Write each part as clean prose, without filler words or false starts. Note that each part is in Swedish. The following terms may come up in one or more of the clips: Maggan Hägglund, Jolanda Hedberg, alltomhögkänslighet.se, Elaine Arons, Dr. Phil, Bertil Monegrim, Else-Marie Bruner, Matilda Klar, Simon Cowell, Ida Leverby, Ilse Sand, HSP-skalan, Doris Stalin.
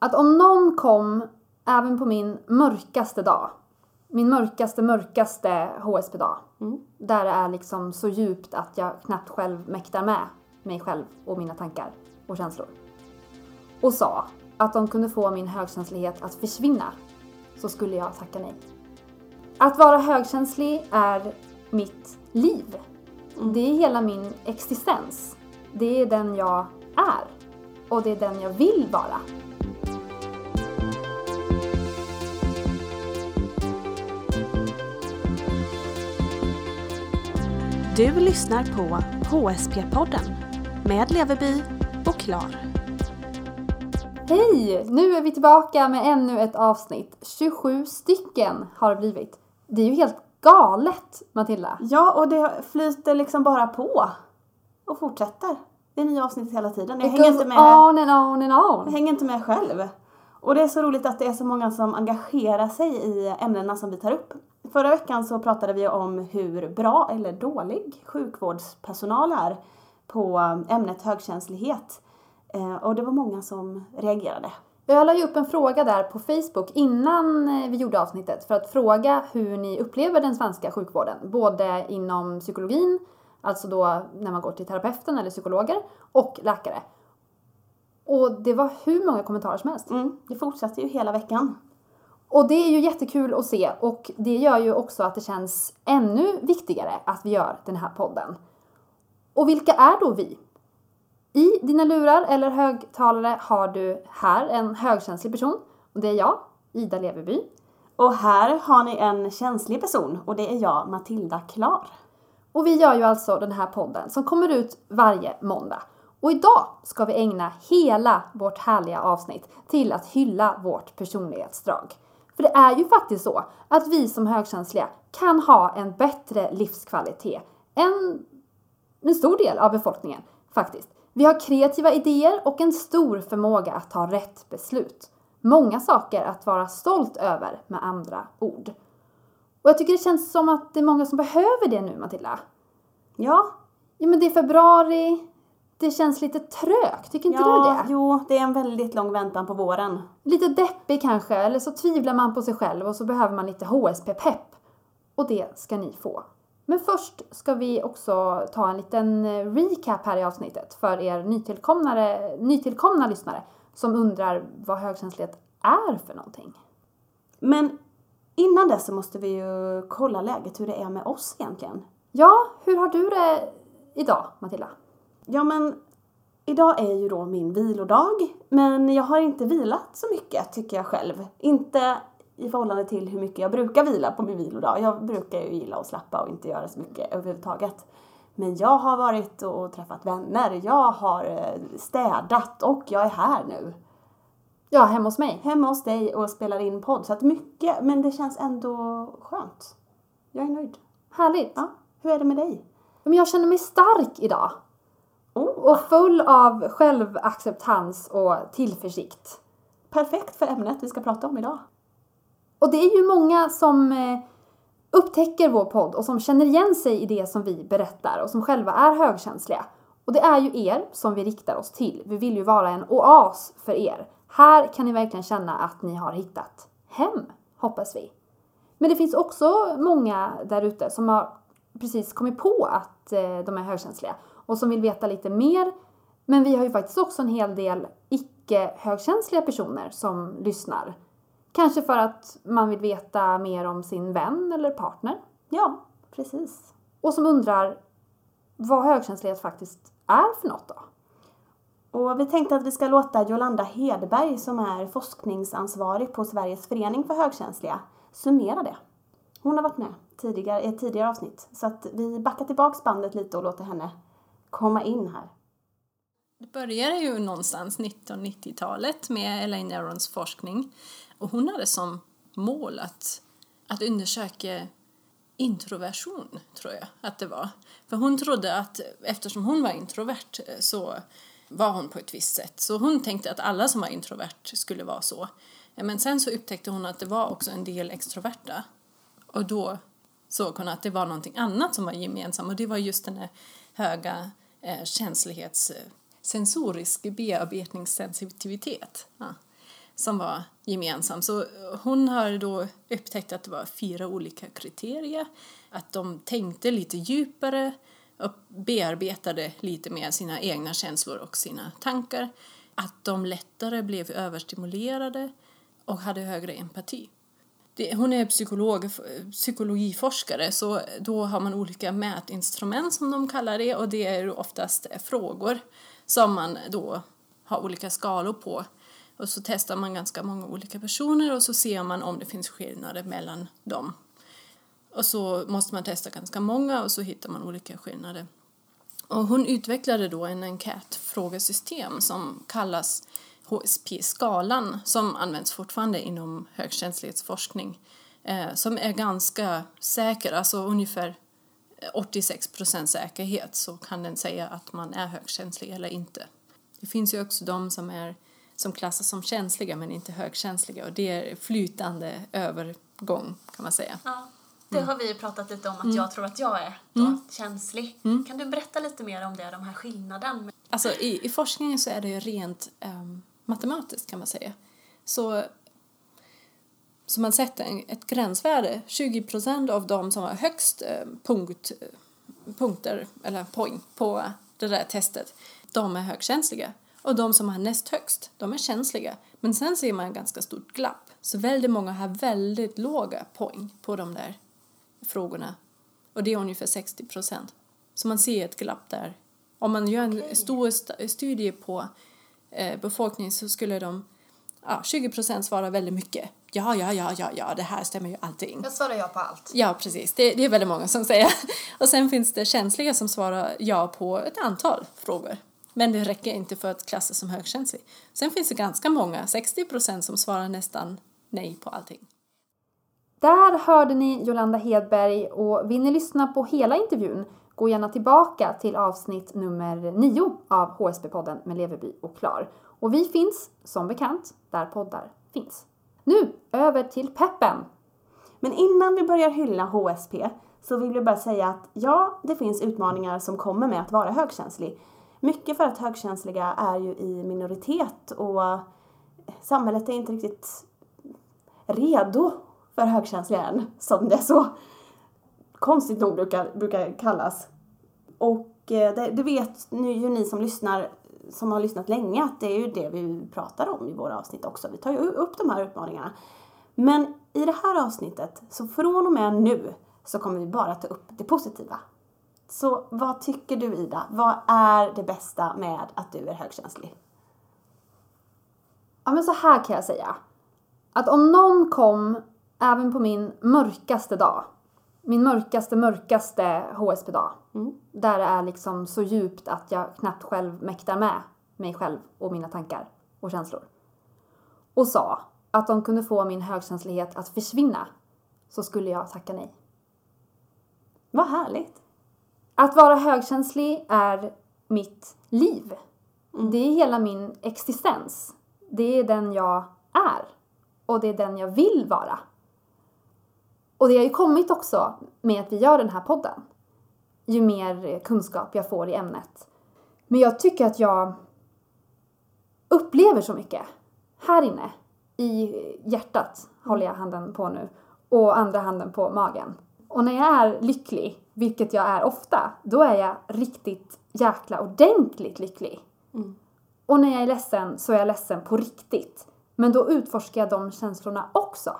Att om någon kom även på min mörkaste dag, min mörkaste HSP-dag, där det är liksom så djupt att jag knappt själv mäktar med mig själv och mina tankar och känslor, och sa att de kunde få min högkänslighet att försvinna, så skulle jag tacka nej. Att vara högkänslig är mitt liv. Det är hela min existens. Det är den jag är. Och det är den jag vill vara. Du lyssnar på HSP-podden med Leverby och Klar. Hej! Nu är vi tillbaka med ännu ett avsnitt. 27 stycken har det blivit. Det är ju helt galet, Matilda. Ja, och det flyter liksom bara på. Och fortsätter. Det är nya avsnitt hela tiden. Jag hänger inte med. On and on. Jag hänger inte med själv. Och det är så roligt att det är så många som engagerar sig i ämnena som vi tar upp. Förra veckan så pratade vi om hur bra eller dålig sjukvårdspersonal är på ämnet högkänslighet. Och det var många som reagerade. Jag la ju upp en fråga där på Facebook innan vi gjorde avsnittet för att fråga hur ni upplever den svenska sjukvården. Både inom psykologin, alltså då när man går till terapeuten eller psykologer, och läkare. Och det var hur många kommentarer som helst. Det fortsatte ju hela veckan. Och det är ju jättekul att se, och det gör ju också att det känns ännu viktigare att vi gör den här podden. Och vilka är då vi? I dina lurar eller högtalare har du här en högkänslig person, och det är jag, Ida Leverby. Och här har ni en känslig person, och det är jag, Matilda Klar. Och vi gör ju alltså den här podden som kommer ut varje måndag. Och idag ska vi ägna hela vårt härliga avsnitt till att hylla vårt personlighetsdrag. För det är ju faktiskt så att vi som högkänsliga kan ha en bättre livskvalitet än en stor del av befolkningen faktiskt. Vi har kreativa idéer och en stor förmåga att ta rätt beslut. Många saker att vara stolt över, med andra ord. Och jag tycker det känns som att det är många som behöver det nu, Matilda. Ja, men det är februari. Det känns lite trögt, tycker inte du det? Jo, det är en väldigt lång väntan på våren. Lite deppig kanske, eller så tvivlar man på sig själv och så behöver man lite HSP-pepp. Och det ska ni få. Men först ska vi också ta en liten recap här i avsnittet för er nytillkomna lyssnare som undrar vad högkänslighet är för någonting. Men innan det så måste vi ju kolla läget, hur det är med oss egentligen. Ja, hur har du det idag, Matilda? Ja, men idag är ju då min vilodag, men jag har inte vilat så mycket, tycker jag själv. Inte i förhållande till hur mycket jag brukar vila på min vilodag. Jag brukar ju gilla att slappa och inte göra så mycket överhuvudtaget. Men jag har varit och träffat vänner, jag har städat och jag är här nu. Ja, hemma hos mig. Hemma hos dig och spelar in podd. Så att mycket, men det känns ändå skönt. Jag är nöjd. Härligt. Ja, hur är det med dig? Men jag känner mig stark idag. Och full av självacceptans och tillförsikt. Perfekt för ämnet vi ska prata om idag. Och det är ju många som upptäcker vår podd och som känner igen sig i det som vi berättar och som själva är högkänsliga. Och det är ju er som vi riktar oss till. Vi vill ju vara en oas för er. Här kan ni verkligen känna att ni har hittat hem, hoppas vi. Men det finns också många där ute som har precis kommit på att de är högkänsliga och som vill veta lite mer. Men vi har ju faktiskt också en hel del icke-högkänsliga personer som lyssnar. Kanske för att man vill veta mer om sin vän eller partner. Ja, precis. Och som undrar vad högkänslighet faktiskt är för något då. Och vi tänkte att vi ska låta Jolanda Hedberg, som är forskningsansvarig på Sveriges förening för högkänsliga, summera det. Hon har varit med tidigare, i ett tidigare avsnitt. Så att vi backar tillbaka bandet lite och låter henne komma in här. Det började ju någonstans 1990-talet med Elaine Arons forskning. Och hon hade som mål att undersöka introversion, tror jag att det var. För hon trodde att eftersom hon var introvert så var hon på ett visst sätt. Så hon tänkte att alla som var introvert skulle vara så. Men sen så upptäckte hon att det var också en del extroverta. Och då såg hon att det var någonting annat som var gemensamt. Och det var just den här höga känslighets sensorisk bearbetningssensitivitet. Ja. som var gemensam. Så hon har då upptäckt att det var 4 olika kriterier. Att de tänkte lite djupare och bearbetade lite mer sina egna känslor och sina tankar. Att de lättare blev överstimulerade och hade högre empati. Hon är psykologiforskare, så då har man olika mätinstrument som de kallar det. Och det är oftast frågor som man då har olika skalor på. Och så testar man ganska många olika personer och så ser man om det finns skillnader mellan dem. Och så måste man testa ganska många och så hittar man olika skillnader. Och hon utvecklade då en enkätfrågesystem som kallas HSP-skalan, som används fortfarande inom högkänslighetsforskning, som är ganska säker, alltså ungefär 86% säkerhet så kan den säga att man är högkänslig eller inte. Det finns ju också de som klassas som känsliga men inte högkänsliga, och det är flytande övergång kan man säga. Ja, det har vi pratat lite om att jag tror att jag är då känslig. Mm. Kan du berätta lite mer om det, de här skillnaden? Alltså i forskningen så är det ju rent matematiskt kan man säga. Så man sätter ett gränsvärde, 20% av de som har högst punkter eller poäng på det där testet, de är högkänsliga. Och de som har näst högst, de är känsliga. Men sen ser man ett ganska stort glapp. Så väldigt många har väldigt låga poäng på de där frågorna. Och det är ungefär 60%. Så man ser ett glapp där. Om man gör en stor studie på befolkningen så skulle 20% svara väldigt mycket. Ja, det här stämmer ju allting. Jag svarar ja på allt. Ja, precis. Det är väldigt många som säger. Och sen finns det känsliga som svarar ja på ett antal frågor. Men det räcker inte för att klassas som högkänslig. Sen finns det ganska många, 60%, som svarar nästan nej på allting. Där hörde ni Jolanda Hedberg, och vill ni lyssna på hela intervjun, gå gärna tillbaka till avsnitt nummer 9 av HSP-podden med Leverby och Klar. Och vi finns, som bekant, där poddar finns. Nu, över till peppen! Men innan vi börjar hylla HSP så vill vi bara säga att ja, det finns utmaningar som kommer med att vara högkänslig. Mycket för att högkänsliga är ju i minoritet och samhället är inte riktigt redo för högkänsliga än, som det så konstigt nog brukar kallas. Och det vet ju ni som har lyssnat länge, att det är ju det vi pratar om i våra avsnitt också. Vi tar ju upp de här utmaningarna. Men i det här avsnittet, så från och med nu, så kommer vi bara ta upp det positiva. Så vad tycker du, Ida? Vad är det bästa med att du är högkänslig? Ja, men så här kan jag säga. Att om någon kom även på min mörkaste dag. Min mörkaste HSP-dag. Där det är liksom så djupt att jag knappt själv mäktar med mig själv och mina tankar och känslor. Och sa att de kunde få min högkänslighet att försvinna. Så skulle jag tacka nej. Vad härligt! Att vara högkänslig är mitt liv. Det är hela min existens. Det är den jag är. Och det är den jag vill vara. Och det har ju kommit också med att vi gör den här podden. Ju mer kunskap jag får i ämnet. Men jag tycker att jag upplever så mycket. Här inne. I hjärtat håller jag handen på nu. Och andra handen på magen. Och när jag är lycklig, vilket jag är ofta, då är jag riktigt jäkla ordentligt lycklig. Och när jag är ledsen så är jag ledsen på riktigt. Men då utforskar jag de känslorna också.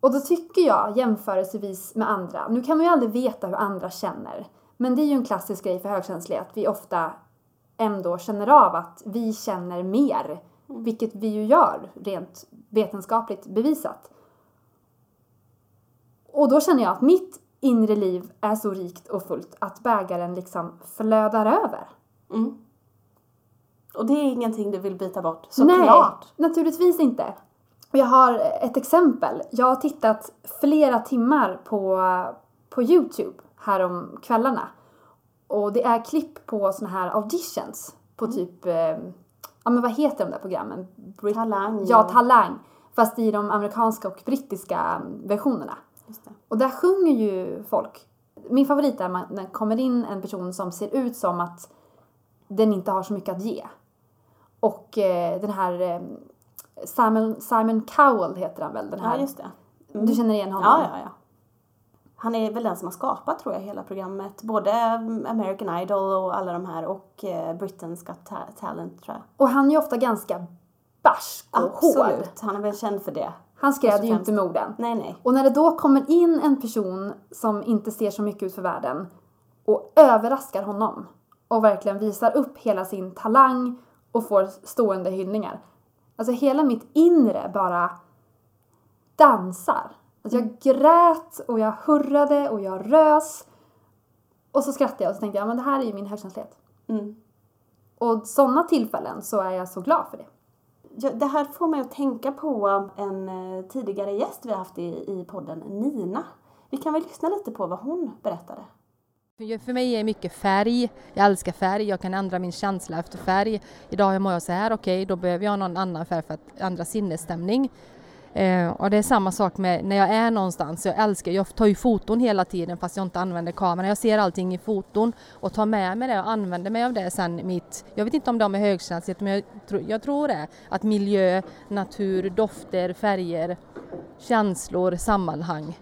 Och då tycker jag, jämförelsevis med andra, nu kan man ju aldrig veta hur andra känner. Men det är ju en klassisk grej för högkänslighet, att vi ofta ändå känner av att vi känner mer. Vilket vi ju gör, rent vetenskapligt bevisat. Och då känner jag att mitt inre liv är så rikt och fullt att bägaren liksom flödar över. Och det är ingenting du vill byta bort, såklart. Nej, naturligtvis inte. Jag har ett exempel. Jag har tittat flera timmar på YouTube här om kvällarna. Och det är klipp på såna här auditions. På typ, ja men vad heter de där programmen? Talang. Ja, Talang. Fast i de amerikanska och brittiska versionerna. Och där sjunger ju folk. Min favorit är när det kommer in en person som ser ut som att den inte har så mycket att ge. Och den här Simon Cowell heter han väl, den här. Ja, just det. Mm. Du känner igen honom? Ja. Han är väl den som har skapat, tror jag, hela programmet. Både American Idol och alla de här. Och Britain's Got Talent, tror jag. Och han är ju ofta ganska barsk och hård. Han är väl känd för det. Han skrädde ju inte med orden. Nej. Och när det då kommer in en person som inte ser så mycket ut för världen. Och överraskar honom. Och verkligen visar upp hela sin talang. Och får stående hyllningar. Alltså hela mitt inre bara dansar. Alltså jag grät och jag hurrade och jag rös. Och så skrattade jag och så tänkte jag, men det här är ju min högkänslighet. Mm. Och sådana tillfällen så är jag så glad för det. Ja, det här får mig att tänka på en tidigare gäst vi har haft i podden, Nina. Vi kan väl lyssna lite på vad hon berättade. För mig är mycket färg. Jag älskar färg. Jag kan ändra min känsla efter färg. Idag mår jag så här, okej, då behöver jag någon annan färg för att ändra sinnesstämning. Och det är samma sak med när jag är någonstans. Jag tar ju foton hela tiden fast jag inte använder kameran. Jag ser allting i foton och tar med mig det och använder mig av det sen jag vet inte om de är högkänsligt, men jag tror det. Att miljö, natur, dofter, färger, känslor, sammanhang.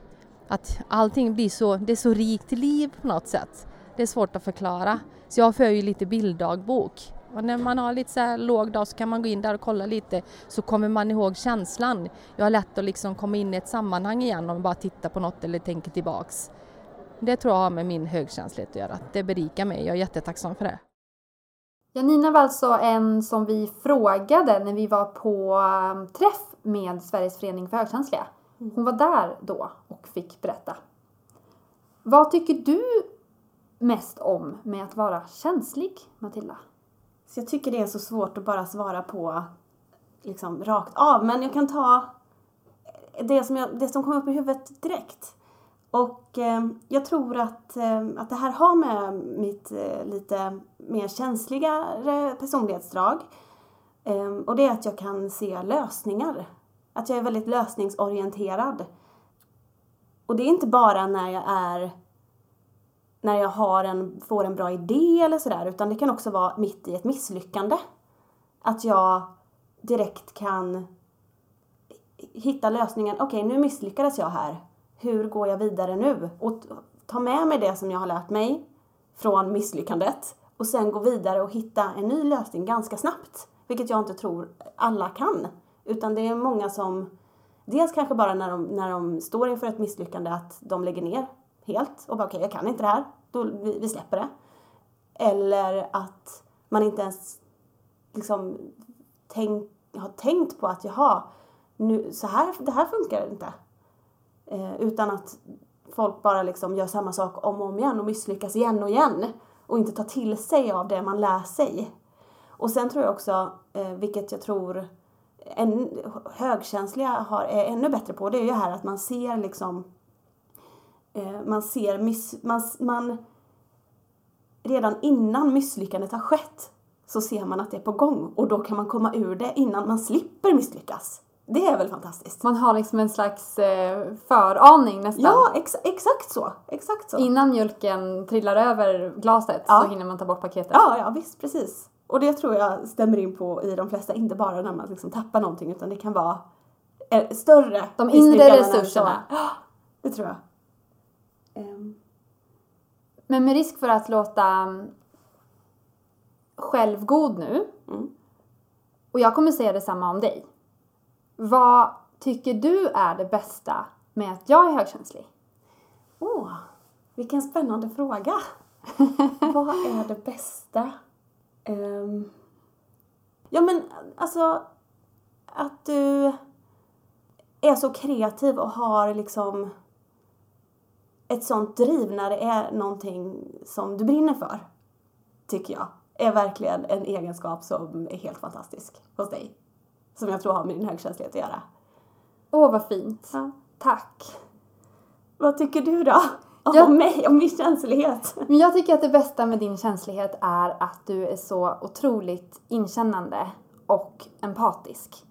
Att allting blir så, det är så rikt liv på något sätt. Det är svårt att förklara. Så jag för ju lite bilddagbok. Och när man har lite så här låg dag så kan man gå in där och kolla lite. Så kommer man ihåg känslan. Jag har lätt att liksom komma in i ett sammanhang igen om man bara tittar på något eller tänker tillbaks. Det tror jag har med min högkänslighet att göra. Det berikar mig. Jag är jättetacksam för det. Janina var alltså en som vi frågade när vi var på träff med Sveriges förening för högkänsliga. Hon var där då och fick berätta. Vad tycker du mest om med att vara känslig, Matilda? Så jag tycker det är så svårt att bara svara på liksom rakt av. Men jag kan ta det som kom upp i huvudet direkt. Och jag tror att det här har med mitt lite mer känsligare personlighetsdrag. Och det är att jag kan se lösningar. Att jag är väldigt lösningsorienterad. Och det är inte bara när jag får en bra idé eller sådär. Utan det kan också vara mitt i ett misslyckande. Att jag direkt kan hitta lösningen. Okej, nu misslyckades jag här. Hur går jag vidare nu? Och ta med mig det som jag har lärt mig från misslyckandet. Och sen gå vidare och hitta en ny lösning ganska snabbt. Vilket jag inte tror alla kan. Utan det är många som, dels kanske bara när de står inför ett misslyckande, att de lägger ner helt. Och bara jag kan inte det här, då vi släpper det. Eller att man inte ens liksom har tänkt på att nu, det här funkar inte. Utan att folk bara liksom gör samma sak om och om igen och misslyckas igen och igen. Och inte tar till sig av det man lär sig. Och sen tror jag också, vilket jag tror högkänsliga är ännu bättre på, det är ju här att man ser liksom redan innan misslyckandet har skett så ser man att det är på gång och då kan man komma ur det innan man slipper misslyckas. Det är väl fantastiskt. Man har liksom en slags föraning nästan. Ja, exakt så. Innan mjölken trillar över glaset så hinner man ta bort paketet. Ja, visst, precis. Och det tror jag stämmer in på i de flesta, inte bara när man liksom tappar någonting, utan det kan vara större. De inre resurserna. Det tror jag. Men med risk för att låta självgod nu, och jag kommer säga detsamma om dig. Vad tycker du är det bästa med att jag är högkänslig? Vilken spännande fråga. Vad är det bästa? Ja, men alltså att du är så kreativ och har liksom ett sånt driv när det är någonting som du brinner för, tycker jag är verkligen en egenskap som är helt fantastisk hos dig, som jag tror har med din högkänslighet att göra. Vad fint. Ja. Tack. Vad tycker du då? Om mig och min känslighet. Men jag tycker att det bästa med din känslighet är att du är så otroligt inkännande och empatisk.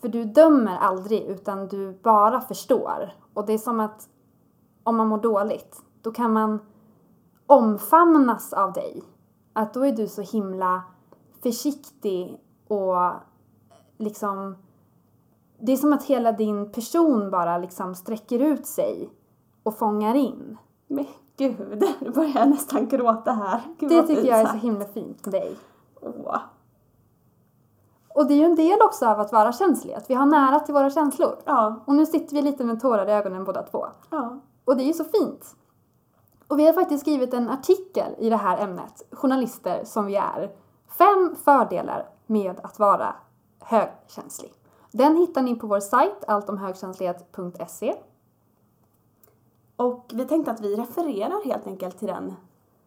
För du dömer aldrig, utan du bara förstår. Och det är som att om man mår dåligt, då kan man omfamnas av dig. Att då är du så himla försiktig och liksom, det är som att hela din person bara liksom sträcker ut sig och fångar in. Men gud, nu börjar jag nästan gråta här. Gud, det tycker jag är så himla fint med dig. Åh. Och det är ju en del också av att vara känslig. Att vi har nära till våra känslor. Ja. Och nu sitter vi lite med tårar i ögonen båda två. Ja. Och det är ju så fint. Och vi har faktiskt skrivit en artikel i det här ämnet. Journalister som vi är. 5 fördelar med att vara högkänslig. Den hittar ni på vår sajt alltomhögkänslighet.se. Och vi tänkte att vi refererar helt enkelt till den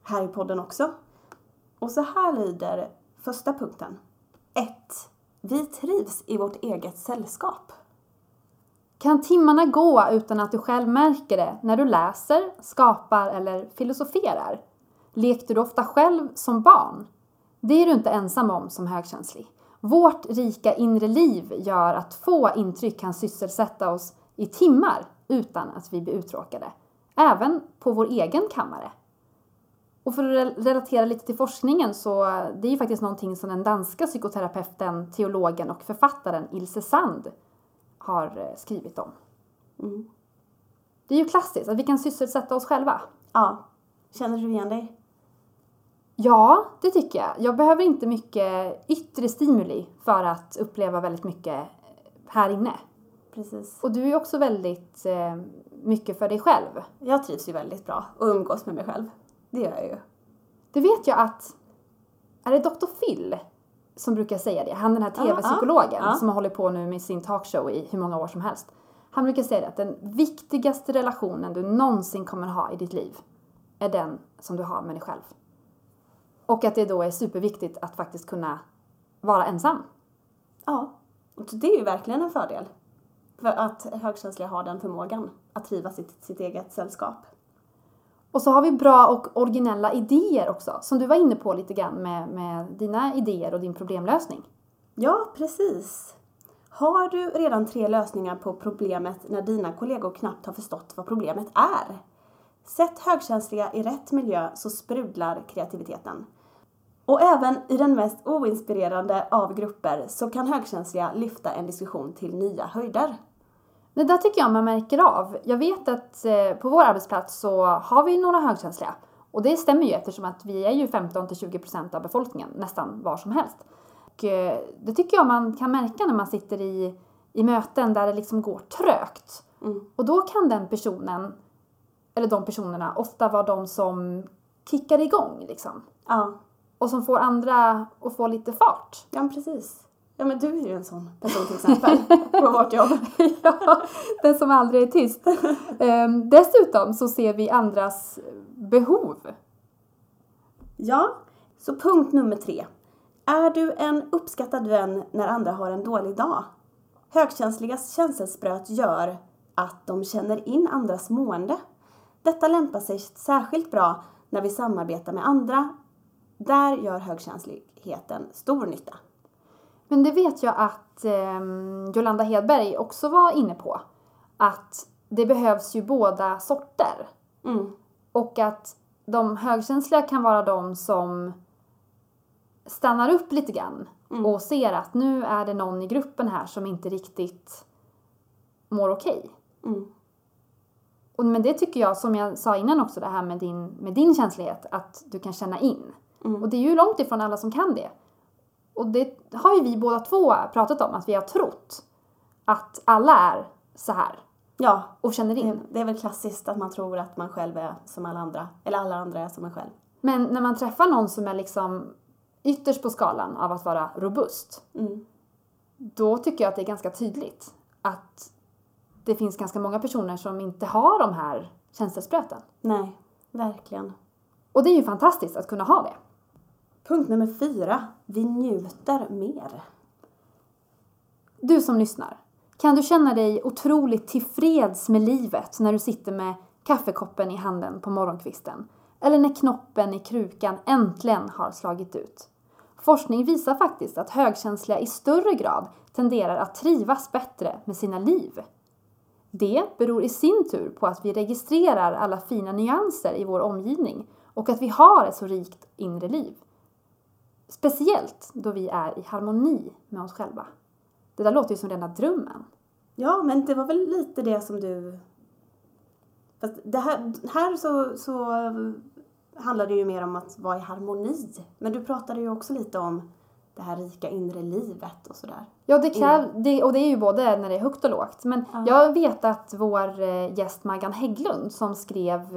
här i podden också. Och så här lyder första punkten. 1. Vi trivs i vårt eget sällskap. Kan timmarna gå utan att du själv märker det när du läser, skapar eller filosoferar? Lekte du ofta själv som barn? Det är du inte ensam om som högkänslig. Vårt rika inre liv gör att få intryck kan sysselsätta oss i timmar utan att vi blir uttråkade. Även på vår egen kammare. Och för att relatera lite till forskningen så det är ju faktiskt någonting som den danska psykoterapeuten, teologen och författaren Ilse Sand har skrivit om. Mm. Det är ju klassiskt att vi kan sysselsätta oss själva. Ja, känner du igen dig? Ja, det tycker jag. Jag behöver inte mycket yttre stimuli för att uppleva väldigt mycket här inne. Precis. Och du är också väldigt mycket för dig själv. Jag trivs ju väldigt bra och umgås med mig själv. Det gör jag ju. Det vet jag att, är det Dr. Phil som brukar säga det? Han den här tv-psykologen som har hållit på nu med sin talkshow i hur många år som helst. Han brukar säga det, att den viktigaste relationen du någonsin kommer ha i ditt liv är den som du har med dig själv. Och att det då är superviktigt att faktiskt kunna vara ensam. Ja, och det är ju verkligen en fördel. För att högkänsliga har den förmågan att trivas i sitt eget sällskap. Och så har vi bra och originella idéer också. Som du var inne på lite grann med dina idéer och din problemlösning. Ja, precis. Har du redan 3 lösningar på problemet när dina kollegor knappt har förstått vad problemet är? Sätt högkänsliga i rätt miljö så sprudlar kreativiteten. Och även i den mest oinspirerande av grupper så kan högkänsliga lyfta en diskussion till nya höjder. Det där tycker jag man märker av. Jag vet att på vår arbetsplats så har vi några högkänsliga. Och det stämmer ju eftersom att vi är ju 15-20% av befolkningen nästan var som helst. Och det tycker jag man kan märka när man sitter i möten där det liksom går trögt. Mm. Och då kan den personen, eller de personerna, ofta vara de som kickar igång liksom. Ja. Och som får andra att få lite fart. Ja, precis. Ja, men du är ju en sån person till exempel på vårt jobb. Ja, den som aldrig är tyst. Dessutom så ser vi andras behov. Ja, så punkt nummer 3. Är du en uppskattad vän när andra har en dålig dag? Högkänsliga känselspröt gör att de känner in andras mående. Detta lämpar sig särskilt bra när vi samarbetar med andra. Där gör högkänsligheten stor nytta. Men det vet jag att Jolanda Hedberg också var inne på. Att det behövs ju båda sorter. Mm. Och att de högkänsliga kan vara de som stannar upp lite grann. Mm. Och ser att nu är det någon i gruppen här som inte riktigt mår okej. Mm. Men det tycker jag, som jag sa innan också, det här med din känslighet. Att du kan känna in. Mm. Och det är ju långt ifrån alla som kan det. Och det har ju vi båda två pratat om. Att vi har trott att alla är så här. Ja. Och känner in. Det är väl klassiskt att man tror att man själv är som alla andra. Eller alla andra är som en själv. Men när man träffar någon som är liksom ytterst på skalan av att vara robust. Mm. Då tycker jag att det är ganska tydligt. Att det finns ganska många personer som inte har de här känslospröten. Nej, verkligen. Och det är ju fantastiskt att kunna ha det. Punkt nummer 4. Vi njuter mer. Du som lyssnar, kan du känna dig otroligt tillfreds med livet när du sitter med kaffekoppen i handen på morgonkvisten? Eller när knoppen i krukan äntligen har slagit ut? Forskning visar faktiskt att högkänsliga i större grad tenderar att trivas bättre med sina liv. Det beror i sin tur på att vi registrerar alla fina nyanser i vår omgivning och att vi har ett så rikt inre liv. Speciellt då vi är i harmoni med oss själva. Det där låter ju som rena drömmen. Ja, men det var väl lite det som du... Fast det här så handlar det ju mer om att vara i harmoni. Men du pratade ju också lite om det här rika inre livet och sådär. Ja, det är ju både när det är högt och lågt. Men jag vet att vår gäst Maggan Hägglund som skrev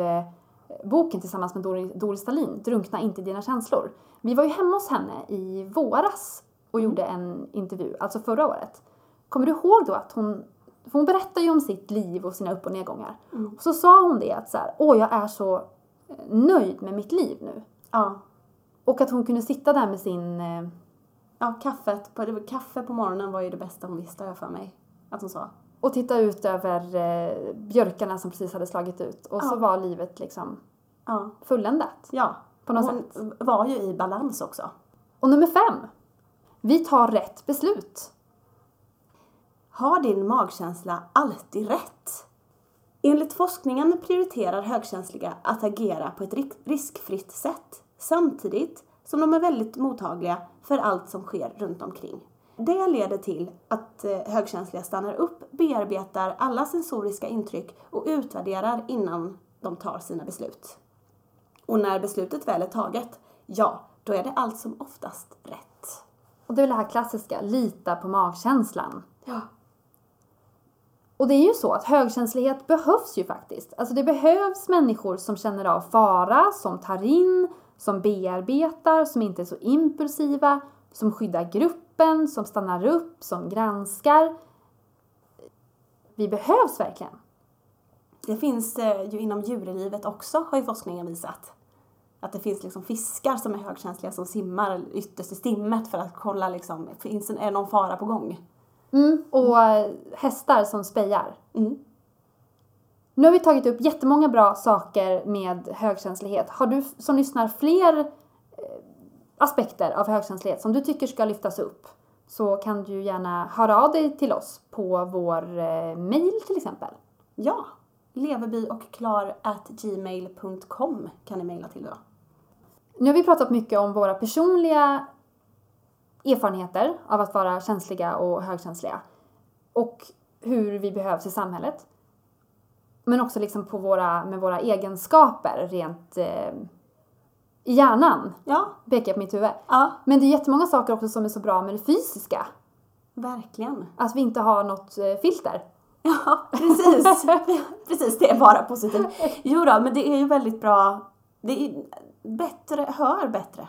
boken tillsammans med Doris Stalin, Drunkna inte i dina känslor. Vi var ju hemma hos henne i våras och gjorde en intervju, alltså förra året. Kommer du ihåg då att hon berättar ju om sitt liv och sina upp- och nedgångar. Och så sa hon det att så här, jag är så nöjd med mitt liv nu. Ja. Och att hon kunde sitta där med sin... kaffe på morgonen var ju det bästa hon visste för mig. Att hon sa. Och titta ut över björkarna som precis hade slagit ut. Och så var livet liksom fulländat. Ja. På något sätt. Hon var ju i balans också. Och nummer 5. Vi tar rätt beslut. Har din magkänsla alltid rätt? Enligt forskningen prioriterar högkänsliga att agera på ett riskfritt sätt. Samtidigt som de är väldigt mottagliga för allt som sker runt omkring. Det leder till att högkänsliga stannar upp, bearbetar alla sensoriska intryck och utvärderar innan de tar sina beslut. Och när beslutet väl är taget, då är det allt som oftast rätt. Och det är det här klassiska, lita på magkänslan. Ja. Och det är ju så att högkänslighet behövs ju faktiskt. Alltså det behövs människor som känner av fara, som tar in, som bearbetar, som inte är så impulsiva, som skyddar gruppen, som stannar upp, som granskar. Vi behövs verkligen. Det finns ju inom djurlivet också, har ju forskningen visat. Att det finns liksom fiskar som är högkänsliga som simmar ytterst i stimmet för att kolla liksom, finns det någon fara på gång? Och hästar som spejar. Nu har vi tagit upp jättemånga bra saker med högkänslighet. Har du som lyssnar fler aspekter av högkänslighet som du tycker ska lyftas upp, så kan du gärna höra av dig till oss på vår mejl till exempel. Ja, leverbyochklar@gmail.com kan ni mejla till då. Nu har vi pratat mycket om våra personliga erfarenheter av att vara känsliga och högkänsliga och hur vi behövs i samhället. Men också liksom på våra egenskaper rent i hjärnan. Ja. Pekar på mitt huvud. Ja. Men det är jättemånga saker också som är så bra med det fysiska. Verkligen. Att vi inte har något filter. Ja, precis. Precis, det är bara positivt. Jo då, men det är ju väldigt bra. Det är bättre, hör bättre.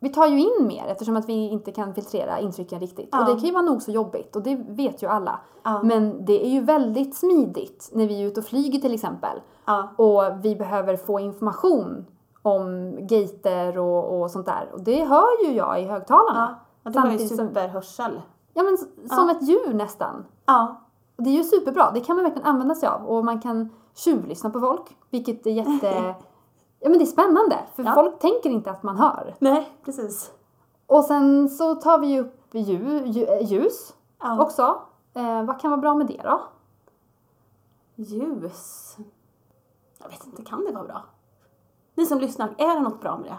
Vi tar ju in mer eftersom att vi inte kan filtrera intrycken riktigt. Ja. Och det kan ju vara nog så jobbigt och det vet ju alla. Ja. Men det är ju väldigt smidigt när vi är ute och flyger till exempel. Ja. Och vi behöver få information om gater och sånt där. Och det hör ju jag i högtalarna. Ja, det var ju superhörsel. Ja, men som ett djur nästan. Ja. Och det är ju superbra. Det kan man verkligen använda sig av. Och man kan tjuvlyssna på folk. Vilket är jätte... Ja, men det är spännande. För folk tänker inte att man hör. Nej, precis. Och sen så tar vi ju upp ljus också. Vad kan vara bra med det då? Ljus? Jag vet inte, kan det vara bra? Ni som lyssnar, är det något bra med det?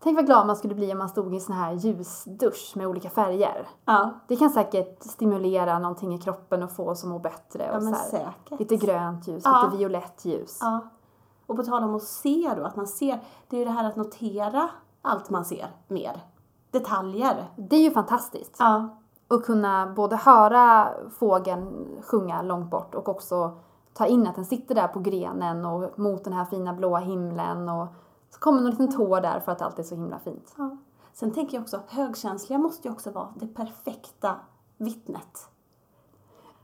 Tänk vad glad man skulle bli om man stod i en sån här ljusdusch med olika färger. Ja. Det kan säkert stimulera någonting i kroppen och få oss att må bättre. Och ja, men så här, säkert. Lite grönt ljus, lite violett ljus. Ja. Och på tal om att se då, att man ser, det är ju det här att notera allt man ser mer. Detaljer. Det är ju fantastiskt. Ja. Och kunna både höra fågeln sjunga långt bort och också ta in att den sitter där på grenen och mot den här fina blåa himlen. Och så kommer en liten tår där för att allt är så himla fint. Ja. Sen tänker jag också, högkänsliga måste ju också vara det perfekta vittnet.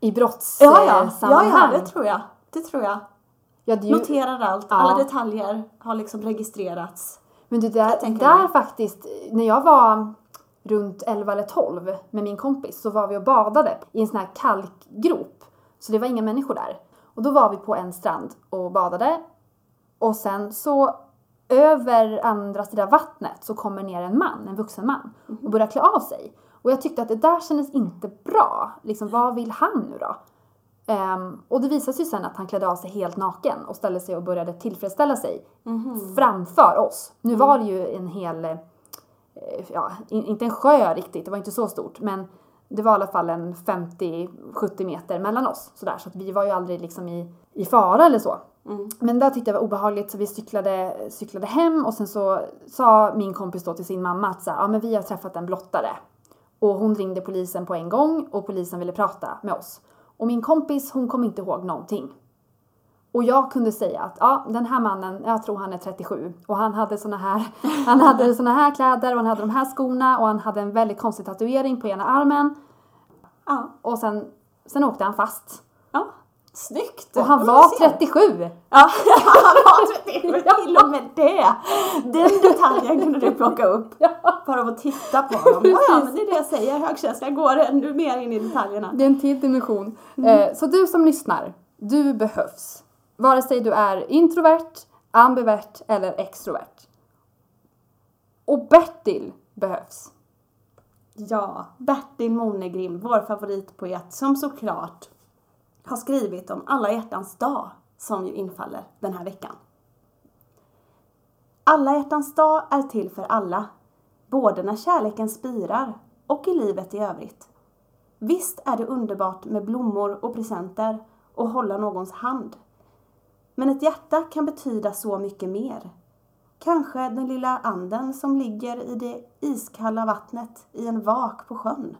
I brottssammanhang. Ja, det tror jag. Ja, det ju... Noterar allt, alla detaljer har liksom registrerats. Men det där faktiskt, när jag var runt 11 eller 12 med min kompis så var vi och badade i en sån här kalkgrop. Så det var inga människor där. Och då var vi på en strand och badade. Och sen så över andra sidan vattnet så kommer ner en vuxen man och börjar klä av sig. Och jag tyckte att det där kändes inte bra. Liksom, vad vill han nu då? Och det visade sig sen att han klädde av sig helt naken och ställde sig och började tillfredsställa sig framför oss. Nu var det ju en hel, inte en sjö riktigt, det var inte så stort, men Det var i alla fall en 50-70 meter mellan oss. Sådär, så att vi var ju aldrig liksom i fara eller så. Mm. Men där tyckte jag var obehagligt, så vi cyklade hem. Och sen så sa min kompis då till sin mamma att så här, ja, men vi har träffat en blottare. Och hon ringde polisen på en gång och polisen ville prata med oss. Och min kompis, hon kom inte ihåg någonting. Och jag kunde säga att ja, den här mannen, jag tror han är 37. Och han hade såna här kläder och han hade de här skorna. Och han hade en väldigt konstig tatuering på ena armen. Ja. Och sen åkte han fast. Ja, snyggt. Och han var 37. Ja, han var 37. Till och med det. Den detaljen kunde du plocka upp. Bara av att titta på honom. Ja, men det är det jag säger. Högkänsliga går ännu mer in i detaljerna. Det är en till dimension. Mm. Så du som lyssnar, du behövs. Vare sig du är introvert, ambivert eller extrovert. Och Bertil behövs. Ja, Bertil Monegrim, vår favoritpoet som såklart har skrivit om alla hjärtans dag som ju infaller den här veckan. Alla hjärtans dag är till för alla, både när kärleken spirar och i livet i övrigt. Visst är det underbart med blommor och presenter och hålla någons hand. Men ett hjärta kan betyda så mycket mer. Kanske den lilla anden som ligger i det iskalla vattnet i en vak på sjön.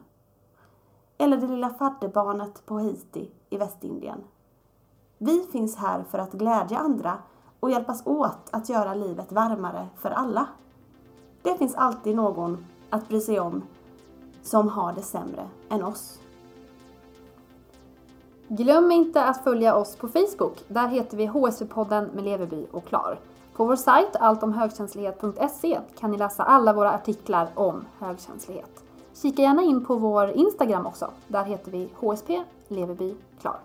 Eller det lilla fadderbarnet på Haiti i Västindien. Vi finns här för att glädja andra och hjälpas åt att göra livet varmare för alla. Det finns alltid någon att bry sig om som har det sämre än oss. Glöm inte att följa oss på Facebook. Där heter vi HSP-podden med Leverby och Klar. På vår sajt alltomhögkänslighet.se kan ni läsa alla våra artiklar om högkänslighet. Kika gärna in på vår Instagram också. Där heter vi HSP Leverby Klar.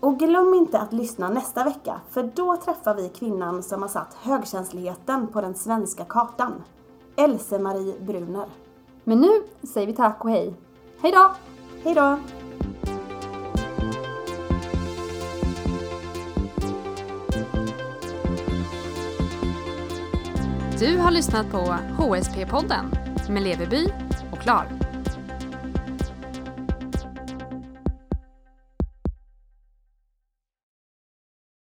Och glöm inte att lyssna nästa vecka, för då träffar vi kvinnan som har satt högkänsligheten på den svenska kartan. Else-Marie Bruner. Men nu säger vi tack och hej. Hej då! Hej då! Du har lyssnat på HSP-podden med Leverby och Klar.